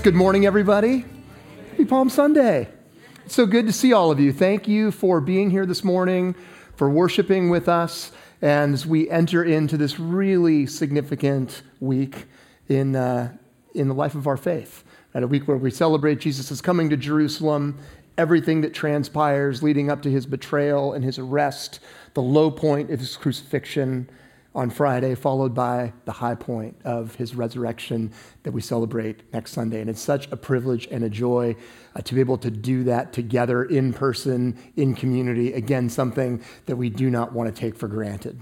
Yes, good morning, everybody. Happy Palm Sunday. It's so good to see all of you. Thank you for being here this morning, for worshiping with us, and as we enter into this really significant week in the life of our faith, and a week where we celebrate Jesus' coming to Jerusalem, everything that transpires leading up to his betrayal and his arrest, the low point of his crucifixion on Friday, followed by the high point of his resurrection that we celebrate next Sunday. And it's such a privilege and a joy to be able to do that together in person, in community. Again, something that we do not want to take for granted.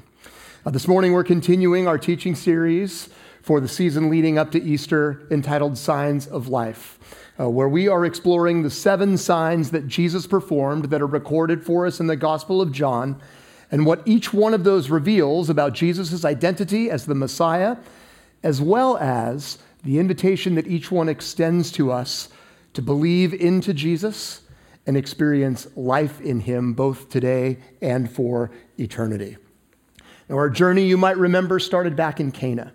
This morning, we're continuing our teaching series for the season leading up to Easter entitled Signs of Life, where we are exploring the 7 signs that Jesus performed that are recorded for us in the Gospel of John, and what each one of those reveals about Jesus' identity as the Messiah, as well as the invitation that each one extends to us to believe into Jesus and experience life in him, both today and for eternity. Now, our journey, you might remember, started back in Cana,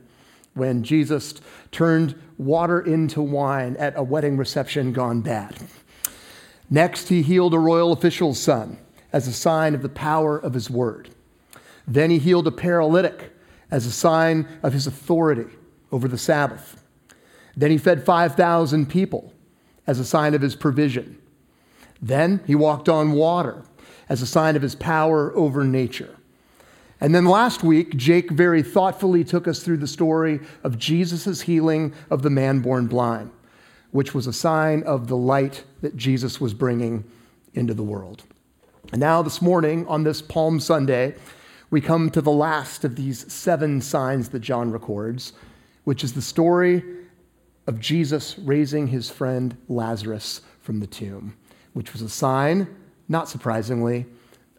when Jesus turned water into wine at a wedding reception gone bad. Next, he healed a royal official's son, as a sign of the power of his word. Then he healed a paralytic as a sign of his authority over the Sabbath. Then he fed 5,000 people as a sign of his provision. Then he walked on water as a sign of his power over nature. And then last week, Jake very thoughtfully took us through the story of Jesus' healing of the man born blind, which was a sign of the light that Jesus was bringing into the world. And now this morning, on this Palm Sunday, we come to the last of these 7 signs that John records, which is the story of Jesus raising his friend Lazarus from the tomb, which was a sign, not surprisingly,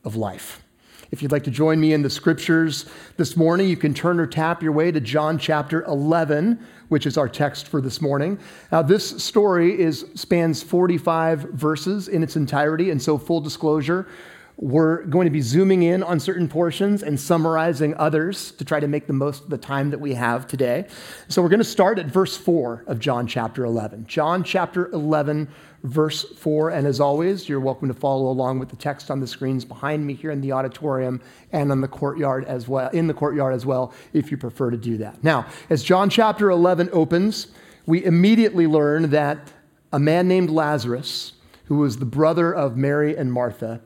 of life. If you'd like to join me in the scriptures this morning, you can turn or tap your way to John chapter 11, which is our text for this morning. Now, this story spans 45 verses in its entirety, and so full disclosure, we're going to be zooming in on certain portions and summarizing others to try to make the most of the time that we have today. So we're going to start at verse 4 of John chapter 11. John chapter 11, verse 4, and as always, you're welcome to follow along with the text on the screens behind me here in the auditorium and on the courtyard as well, if you prefer to do that. Now, as John chapter 11 opens, we immediately learn that a man named Lazarus, who was the brother of Mary and Martha,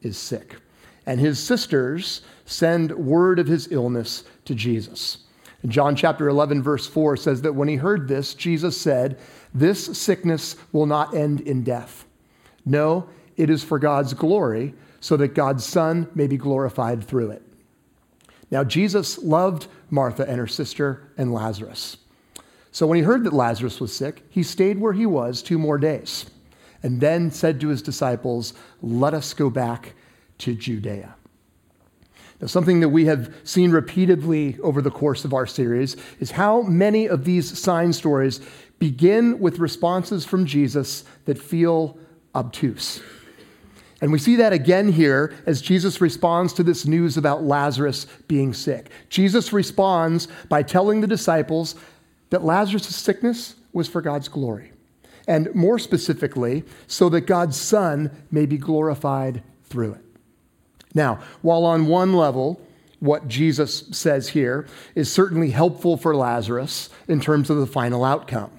is sick, and his sisters send word of his illness to Jesus. And John chapter 11, verse 4 says that when he heard this, Jesus said, "This sickness will not end in death. No, it is for God's glory, so that God's Son may be glorified through it." Now, Jesus loved Martha and her sister and Lazarus. So when he heard that Lazarus was sick, he stayed where he was 2 more days. And then said to his disciples, "Let us go back to Judea." Now, something that we have seen repeatedly over the course of our series is how many of these sign stories begin with responses from Jesus that feel obtuse. And we see that again here as Jesus responds to this news about Lazarus being sick. Jesus responds by telling the disciples that Lazarus' sickness was for God's glory, and more specifically, so that God's Son may be glorified through it. Now, while on one level, what Jesus says here is certainly helpful for Lazarus in terms of the final outcome,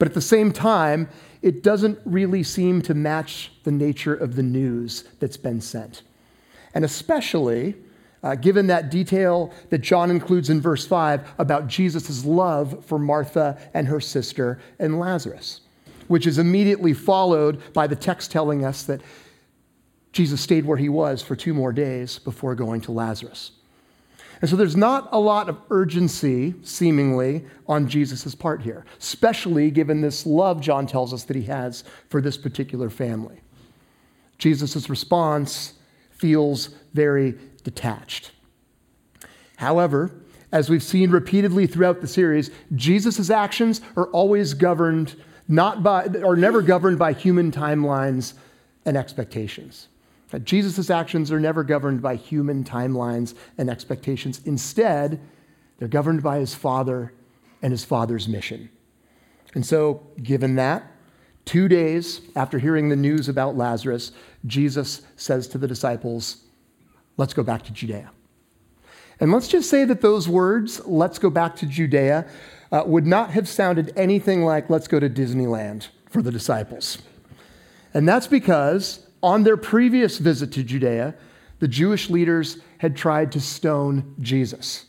but at the same time, it doesn't really seem to match the nature of the news that's been sent. And especially, given that detail that John includes in verse 5 about Jesus' love for Martha and her sister and Lazarus, which is immediately followed by the text telling us that Jesus stayed where he was for 2 more days before going to Lazarus. And so there's not a lot of urgency, seemingly, on Jesus' part here, especially given this love John tells us that he has for this particular family. Jesus' response feels very detached. However, as we've seen repeatedly throughout the series, Jesus' actions are always governed never governed by human timelines and expectations. Jesus' actions are never governed by human timelines and expectations. Instead, they're governed by his Father and his Father's mission. And so, given that, 2 days after hearing the news about Lazarus, Jesus says to the disciples, let's go back to Judea. And let's just say that those words, let's go back to Judea, would not have sounded anything like, let's go to Disneyland for the disciples. And that's because on their previous visit to Judea, the Jewish leaders had tried to stone Jesus.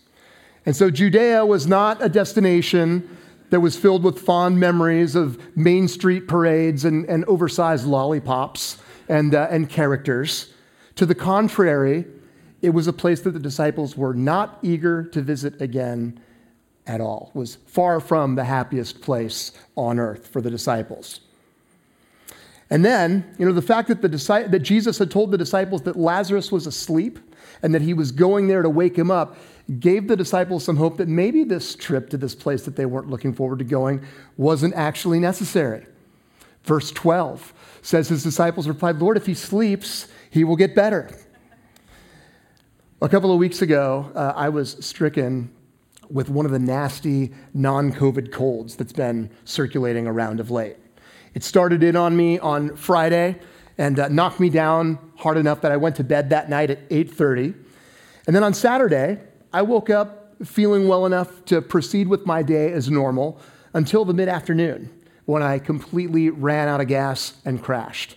And so Judea was not a destination that was filled with fond memories of Main Street parades and oversized lollipops and characters. To the contrary, it was a place that the disciples were not eager to visit again at all. It was far from the happiest place on earth for the disciples. And then, the fact that that Jesus had told the disciples that Lazarus was asleep and that he was going there to wake him up gave the disciples some hope that maybe this trip to this place that they weren't looking forward to going wasn't actually necessary. Verse 12 says his disciples replied, Lord, if he sleeps, he will get better. A couple of weeks ago, I was stricken with one of the nasty non-COVID colds that's been circulating around of late. It started in on me on Friday and knocked me down hard enough that I went to bed that night at 8:30. And then on Saturday, I woke up feeling well enough to proceed with my day as normal until the mid-afternoon when I completely ran out of gas and crashed.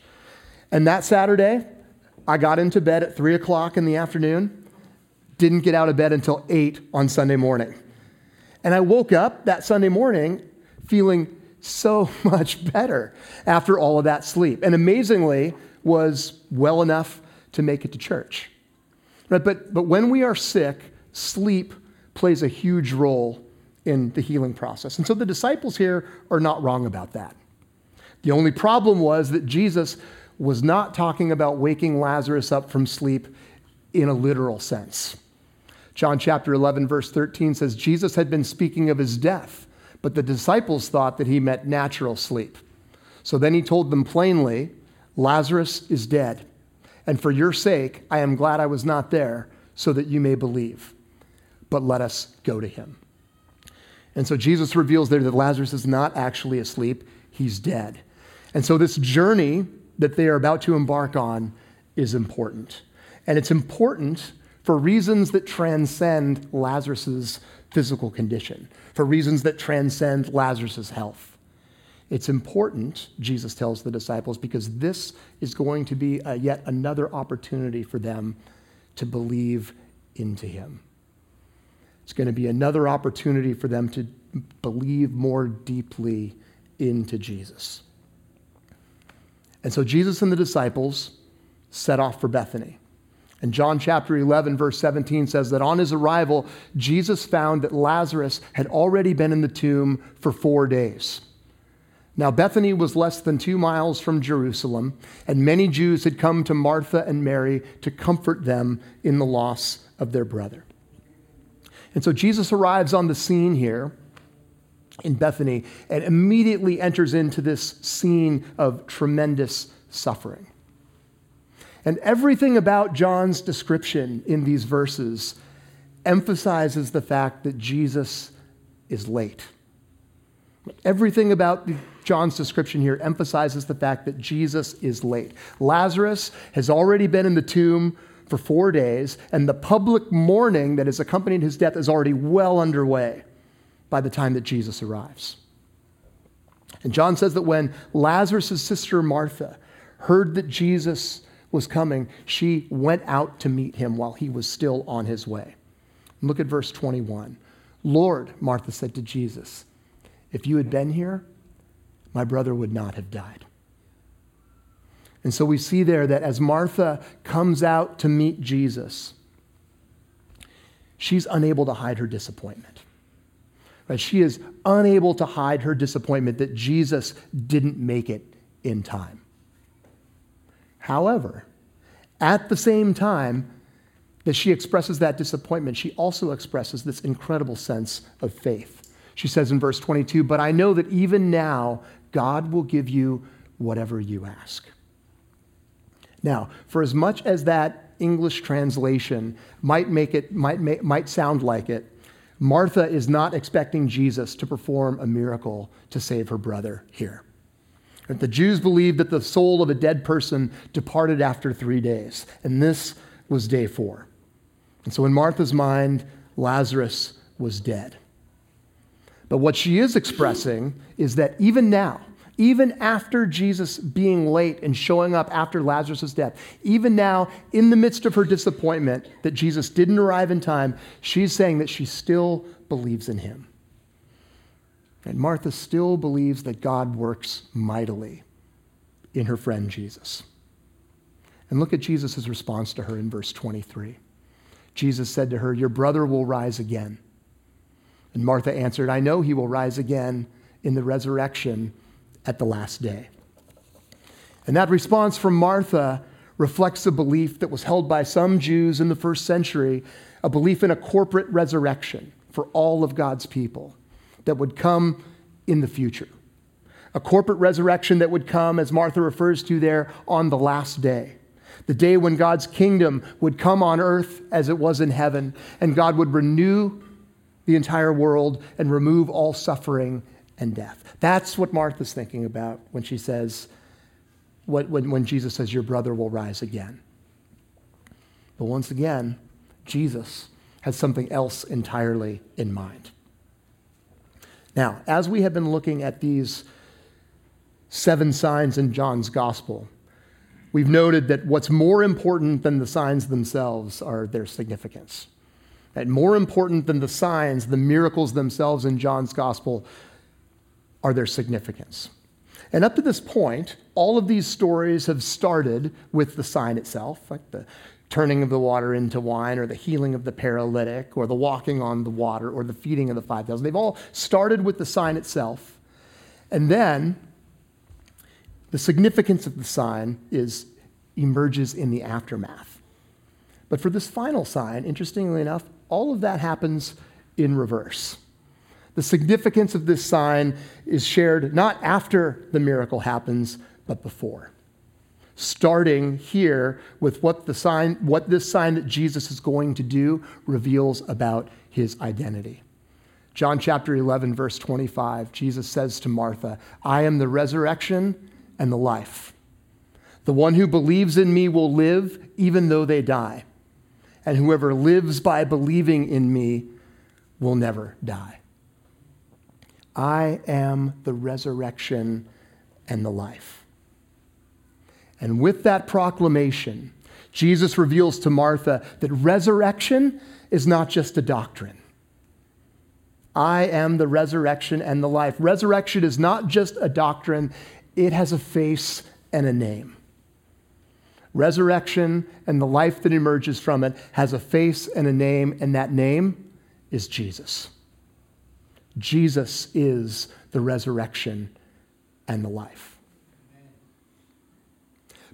And that Saturday, I got into bed at 3 o'clock in the afternoon, didn't get out of bed until 8 on Sunday morning. And I woke up that Sunday morning feeling so much better after all of that sleep. And amazingly, was well enough to make it to church. Right? But when we are sick, sleep plays a huge role in the healing process. And so the disciples here are not wrong about that. The only problem was that Jesus was not talking about waking Lazarus up from sleep in a literal sense. John chapter 11, verse 13 says, Jesus had been speaking of his death, but the disciples thought that he meant natural sleep. So then he told them plainly, Lazarus is dead, and for your sake, I am glad I was not there, so that you may believe. But let us go to him. And so Jesus reveals there that Lazarus is not actually asleep, he's dead. And so this journey that they are about to embark on is important. And it's important for reasons that transcend Lazarus's physical condition, for reasons that transcend Lazarus's health. It's important, Jesus tells the disciples, because this is going to be yet another opportunity for them to believe into him. It's going to be another opportunity for them to believe more deeply into Jesus. And so Jesus and the disciples set off for Bethany. And John chapter 11, verse 17 says that on his arrival, Jesus found that Lazarus had already been in the tomb for 4 days. Now, Bethany was less than 2 miles from Jerusalem, and many Jews had come to Martha and Mary to comfort them in the loss of their brother. And so Jesus arrives on the scene here in Bethany and immediately enters into this scene of tremendous suffering. And everything about John's description in these verses emphasizes the fact that Jesus is late. Everything about John's description here emphasizes the fact that Jesus is late. Lazarus has already been in the tomb for 4 days, and the public mourning that has accompanied his death is already well underway by the time that Jesus arrives. And John says that when Lazarus' sister Martha heard that Jesus was coming, she went out to meet him while he was still on his way. And look at verse 21. Lord, Martha said to Jesus, if you had been here, my brother would not have died. And so we see there that as Martha comes out to meet Jesus, she's unable to hide her disappointment. Right? She is unable to hide her disappointment that Jesus didn't make it in time. However, at the same time that she expresses that disappointment, she also expresses this incredible sense of faith. She says in verse 22, but I know that even now, God will give you whatever you ask. Now, for as much as that English translation might sound like it, Martha is not expecting Jesus to perform a miracle to save her brother here. The Jews believed that the soul of a dead person departed after 3 days, and this was day 4. And so in Martha's mind, Lazarus was dead. But what she is expressing is that even now, even after Jesus being late and showing up after Lazarus' death, even now, in the midst of her disappointment that Jesus didn't arrive in time, she's saying that she still believes in him. And Martha still believes that God works mightily in her friend Jesus. And look at Jesus' response to her in verse 23. Jesus said to her, "Your brother will rise again." And Martha answered, "I know he will rise again in the resurrection at the last day." And that response from Martha reflects a belief that was held by some Jews in the first century, a belief in a corporate resurrection for all of God's people that would come in the future. A corporate resurrection that would come, as Martha refers to there, on the last day. The day when God's kingdom would come on earth as it was in heaven, and God would renew the entire world and remove all suffering and death. That's what Martha's thinking about when she says, when Jesus says, "Your brother will rise again." But once again, Jesus has something else entirely in mind. Now, as we have been looking at these 7 signs in John's gospel, we've noted that what's more important than the signs themselves are their significance. That more important than the signs, the miracles themselves in John's gospel are their significance. And up to this point, all of these stories have started with the sign itself, like the turning of the water into wine, or the healing of the paralytic, or the walking on the water, or the feeding of the 5,000. They've all started with the sign itself. And then the significance of the sign emerges in the aftermath. But for this final sign, interestingly enough, all of that happens in reverse. The significance of this sign is shared not after the miracle happens, but before. Starting here with what this sign that Jesus is going to do reveals about his identity. John chapter 11, verse 25, Jesus says to Martha, "I am the resurrection and the life. The one who believes in me will live even though they die. And whoever lives by believing in me will never die." I am the resurrection and the life. And with that proclamation, Jesus reveals to Martha that resurrection is not just a doctrine. I am the resurrection and the life. Resurrection is not just a doctrine. It has a face and a name. Resurrection and the life that emerges from it has a face and a name, and that name is Jesus. Jesus is the resurrection and the life.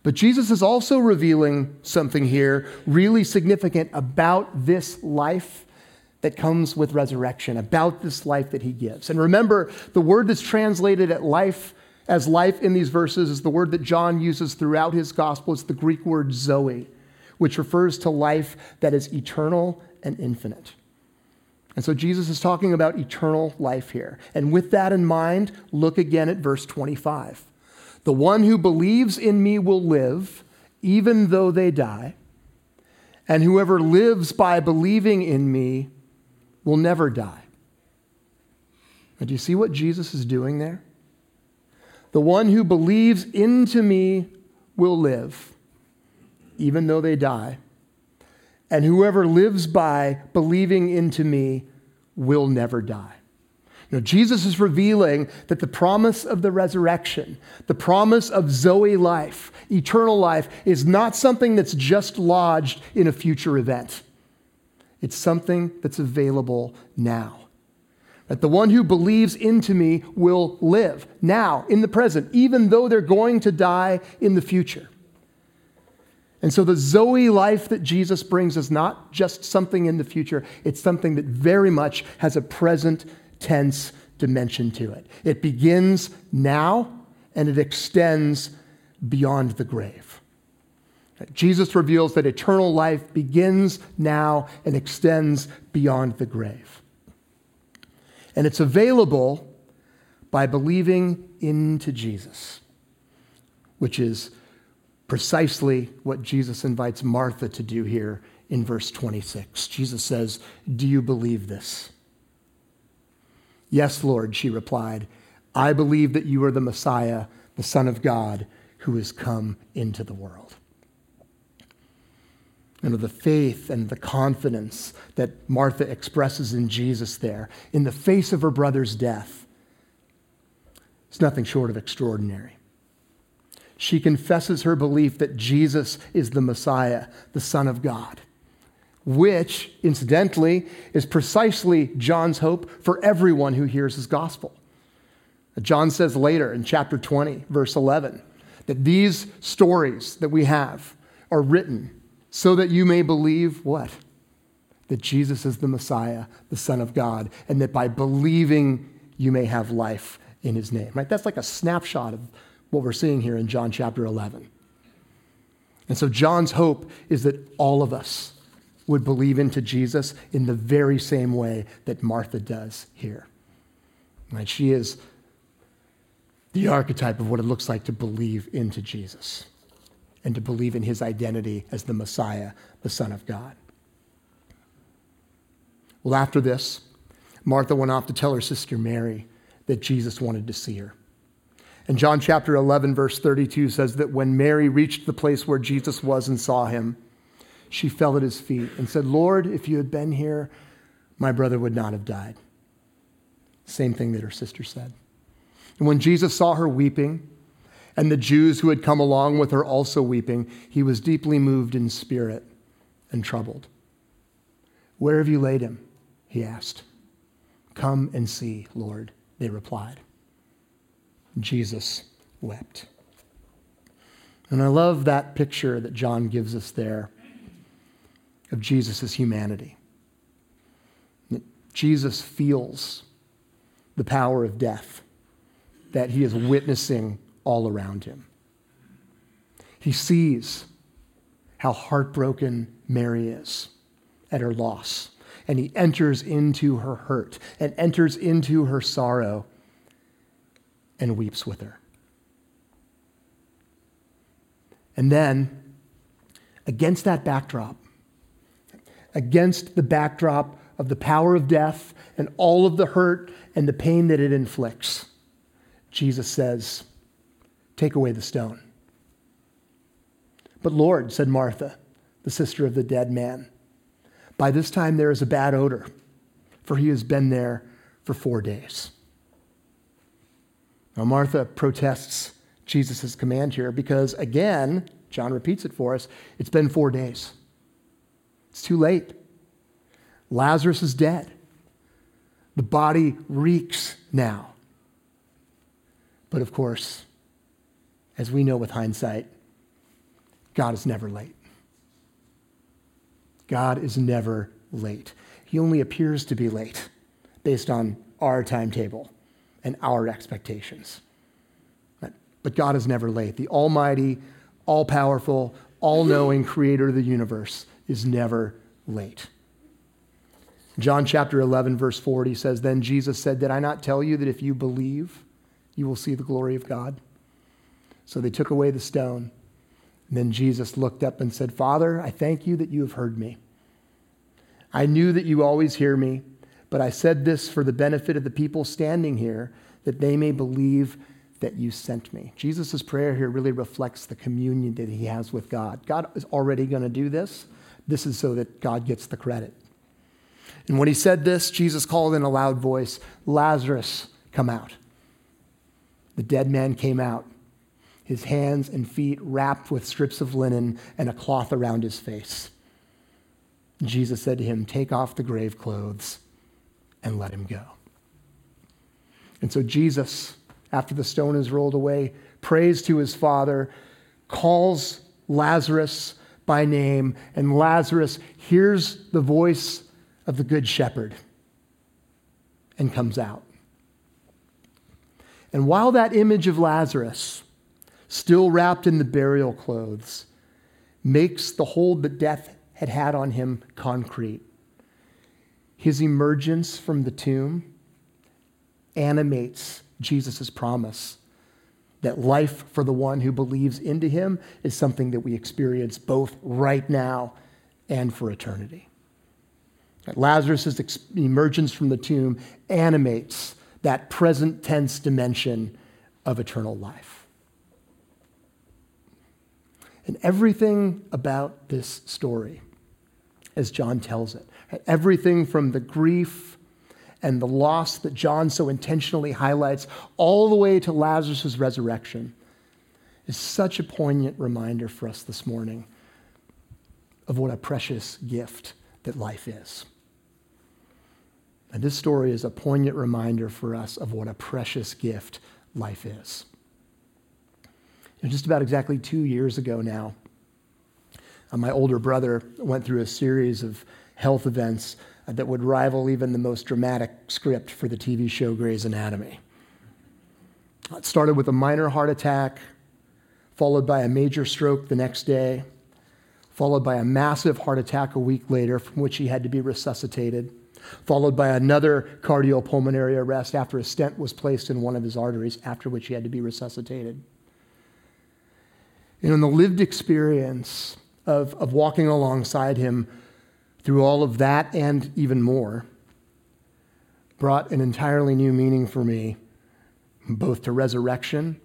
But Jesus is also revealing something here really significant about this life that comes with resurrection, about this life that he gives. And remember, the word that's translated as life in these verses is the word that John uses throughout his gospel. It's the Greek word Zoe, which refers to life that is eternal and infinite. And so Jesus is talking about eternal life here. And with that in mind, look again at verse 25. The one who believes in me will live, even though they die, and whoever lives by believing in me will never die. And do you see what Jesus is doing there? The one who believes into me will live, even though they die, and whoever lives by believing into me will never die. Now, Jesus is revealing that the promise of the resurrection, the promise of Zoe life, eternal life, is not something that's just lodged in a future event. It's something that's available now. That the one who believes into me will live now, in the present, even though they're going to die in the future. And so the Zoe life that Jesus brings is not just something in the future. It's something that very much has a present tense dimension to it. It begins now and it extends beyond the grave. Jesus reveals that eternal life begins now and extends beyond the grave. And it's available by believing into Jesus, which is precisely what Jesus invites Martha to do here in verse 26. Jesus says, "Do you believe this?" "Yes, Lord," she replied. "I believe that you are the Messiah, the Son of God, who has come into the world." And of the faith and the confidence that Martha expresses in Jesus there, in the face of her brother's death, it's nothing short of extraordinary. She confesses her belief that Jesus is the Messiah, the Son of God, which, incidentally, is precisely John's hope for everyone who hears his gospel. John says later in chapter 20, verse 11, that these stories that we have are written so that you may believe what? That Jesus is the Messiah, the Son of God, and that by believing you may have life in his name. Right? That's like a snapshot of what we're seeing here in John chapter 11. And so John's hope is that all of us would believe into Jesus in the very same way that Martha does here. Right? She is the archetype of what it looks like to believe into Jesus and to believe in his identity as the Messiah, the Son of God. Well, after this, Martha went off to tell her sister Mary that Jesus wanted to see her. And John chapter 11, verse 32 says that when Mary reached the place where Jesus was and saw him, she fell at his feet and said, "Lord, if you had been here, my brother would not have died." Same thing that her sister said. And when Jesus saw her weeping, and the Jews who had come along with her also weeping, he was deeply moved in spirit and troubled. "Where have you laid him?" he asked. "Come and see, Lord," they replied. Jesus wept. And I love that picture that John gives us there of Jesus' humanity. Jesus feels the power of death that he is witnessing all around him. He sees how heartbroken Mary is at her loss, and he enters into her hurt and enters into her sorrow and weeps with her. And then, against that backdrop, against the backdrop of the power of death and all of the hurt and the pain that it inflicts, Jesus says, "Take away the stone." "But Lord," said Martha, the sister of the dead man, "by this time there is a bad odor, for he has been there for 4 days." Now Martha protests Jesus' command here because, again, John repeats it for us, it's been 4 days. It's too late. Lazarus is dead. The body reeks now. But of course, as we know with hindsight, God is never late. God is never late. He only appears to be late based on our timetable and our expectations. But God is never late. The almighty, all-powerful, all-knowing creator of the universe is never late. John chapter 11, verse 40 says, "Then Jesus said, 'Did I not tell you that if you believe, you will see the glory of God?' So they took away the stone. And then Jesus looked up and said, 'Father, I thank you that you have heard me. I knew that you always hear me, but I said this for the benefit of the people standing here, that they may believe that you sent me.'" Jesus' prayer here really reflects the communion that he has with God. God is already going to do this. This is so that God gets the credit. And when he said this, Jesus called in a loud voice, "Lazarus, come out." The dead man came out, his hands and feet wrapped with strips of linen and a cloth around his face. Jesus said to him, "Take off the grave clothes and let him go." And so Jesus, after the stone is rolled away, prays to his Father, calls Lazarus by name, and Lazarus hears the voice of the Good Shepherd and comes out. And while that image of Lazarus, still wrapped in the burial clothes, makes the hold that death had had on him concrete, his emergence from the tomb animates Jesus' promise that life for the one who believes into him is something that we experience both right now and for eternity. Lazarus' emergence from the tomb animates that present tense dimension of eternal life. And everything about this story, as John tells it, everything from the grief and the loss that John so intentionally highlights all the way to Lazarus' resurrection, is such a poignant reminder for us this morning of what a precious gift that life is. And this story is a poignant reminder for us of what a precious gift life is. And just about exactly 2 years ago now, my older brother went through a series of health events that would rival even the most dramatic script for the TV show Grey's Anatomy. It started with a minor heart attack, followed by a major stroke the next day, followed by a massive heart attack a week later from which he had to be resuscitated, followed by another cardiopulmonary arrest after a stent was placed in one of his arteries, after which he had to be resuscitated. And in the lived experience of walking alongside him through all of that and even more, brought an entirely new meaning for me, both to resurrection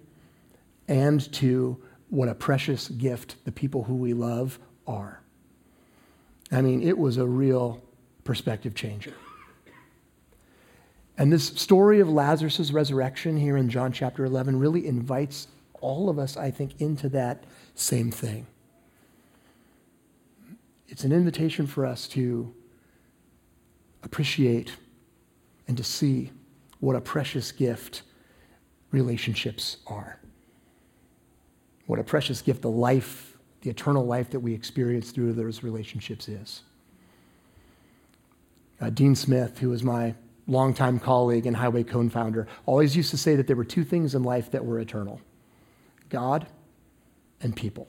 and to what a precious gift the people who we love are. I mean, it was a real perspective changer. And this story of Lazarus' resurrection here in John chapter 11 really invites all of us, I think, into that same thing. It's an invitation for us to appreciate and to see what a precious gift relationships are, what a precious gift the life, the eternal life that we experience through those relationships is. Dean Smith, who was my longtime colleague and Highway Cone founder, always used to say that there were two things in life that were eternal: God and people.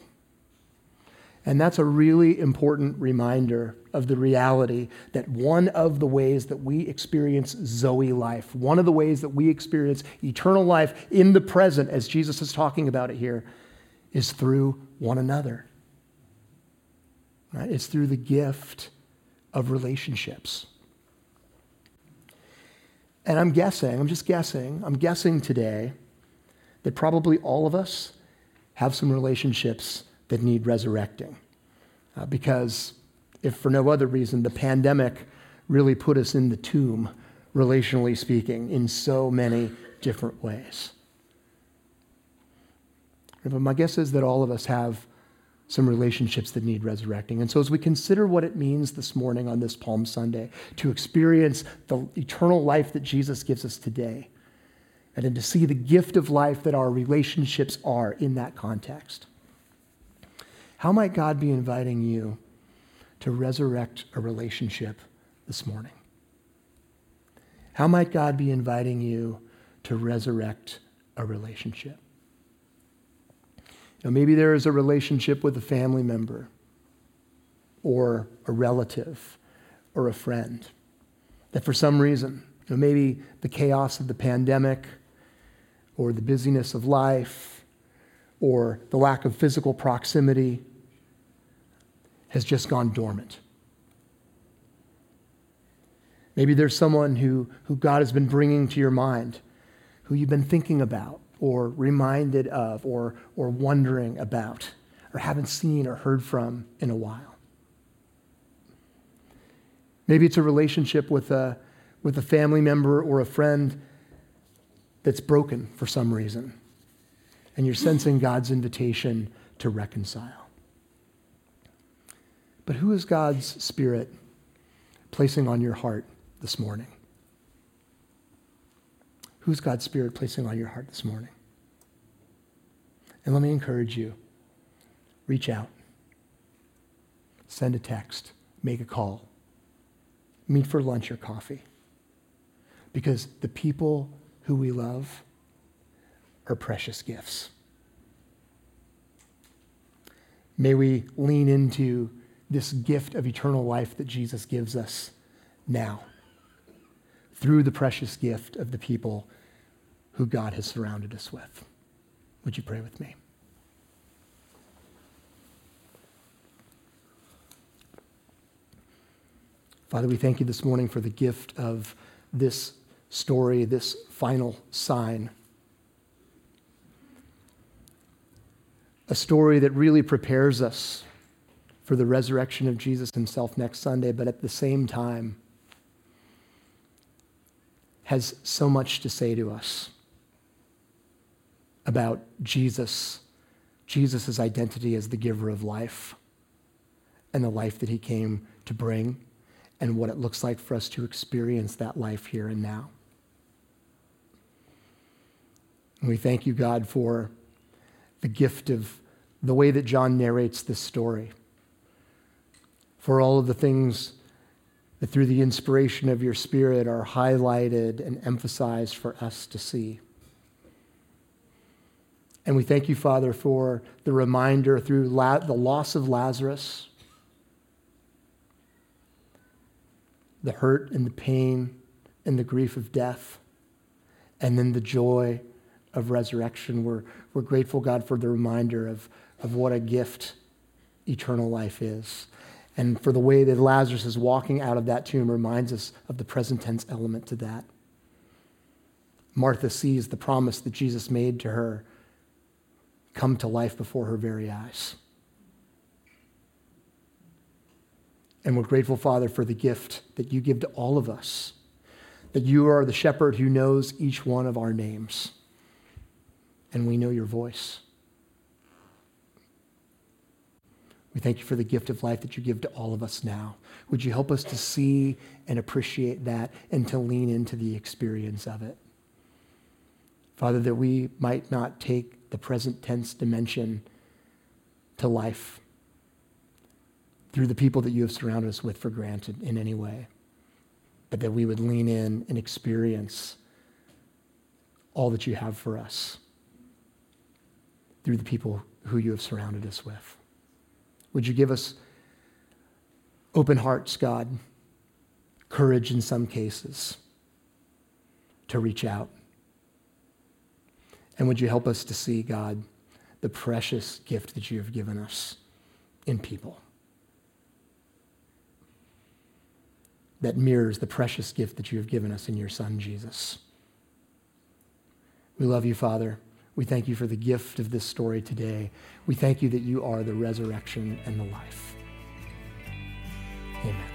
And that's a really important reminder of the reality that one of the ways that we experience Zoe life, one of the ways that we experience eternal life in the present, as Jesus is talking about it here, is through one another. Right? It's through the gift of relationships. And I'm guessing today that probably all of us have some relationships that need resurrecting. Because if for no other reason, the pandemic really put us in the tomb, relationally speaking, in so many different ways. But my guess is that all of us have some relationships that need resurrecting. And so as we consider what it means this morning on this Palm Sunday to experience the eternal life that Jesus gives us today, and then to see the gift of life that our relationships are in that context, how might God be inviting you to resurrect a relationship this morning? How might God be inviting you to resurrect a relationship? Now, maybe there is a relationship with a family member or a relative or a friend that for some reason, maybe the chaos of the pandemic or the busyness of life or the lack of physical proximity has just gone dormant. Maybe there's someone who God has been bringing to your mind, who you've been thinking about or reminded of or wondering about or haven't seen or heard from in a while. Maybe it's a relationship with a family member or a friend that's broken for some reason, and you're sensing God's invitation to reconcile. But who is God's Spirit placing on your heart this morning? Who's God's Spirit placing on your heart this morning? And let me encourage you, reach out, send a text, make a call, meet for lunch or coffee, because the people who we love are precious gifts. May we lean into this gift of eternal life that Jesus gives us now through the precious gift of the people who God has surrounded us with. Would you pray with me? Father, we thank you this morning for the gift of this story, this final sign. A story that really prepares us for the resurrection of Jesus himself next Sunday, but at the same time has so much to say to us about Jesus, Jesus' identity as the giver of life and the life that he came to bring and what it looks like for us to experience that life here and now. And we thank you, God, for the gift of the way that John narrates this story, for all of the things that through the inspiration of your Spirit are highlighted and emphasized for us to see. And we thank you, Father, for the reminder through the loss of Lazarus, the hurt and the pain and the grief of death, and then the joy of resurrection. We're grateful, God, for the reminder of what a gift eternal life is. And for the way that Lazarus is walking out of that tomb reminds us of the present tense element to that. Martha sees the promise that Jesus made to her come to life before her very eyes. And we're grateful, Father, for the gift that you give to all of us, that you are the shepherd who knows each one of our names, and we know your voice. We thank you for the gift of life that you give to all of us now. Would you help us to see and appreciate that and to lean into the experience of it? Father, that we might not take the present tense dimension to life through the people that you have surrounded us with for granted in any way, but that we would lean in and experience all that you have for us through the people who you have surrounded us with. Would you give us open hearts, God, courage in some cases to reach out? And would you help us to see, God, the precious gift that you have given us in people that mirrors the precious gift that you have given us in your Son, Jesus? We love you, Father. We thank you for the gift of this story today. We thank you that you are the resurrection and the life. Amen.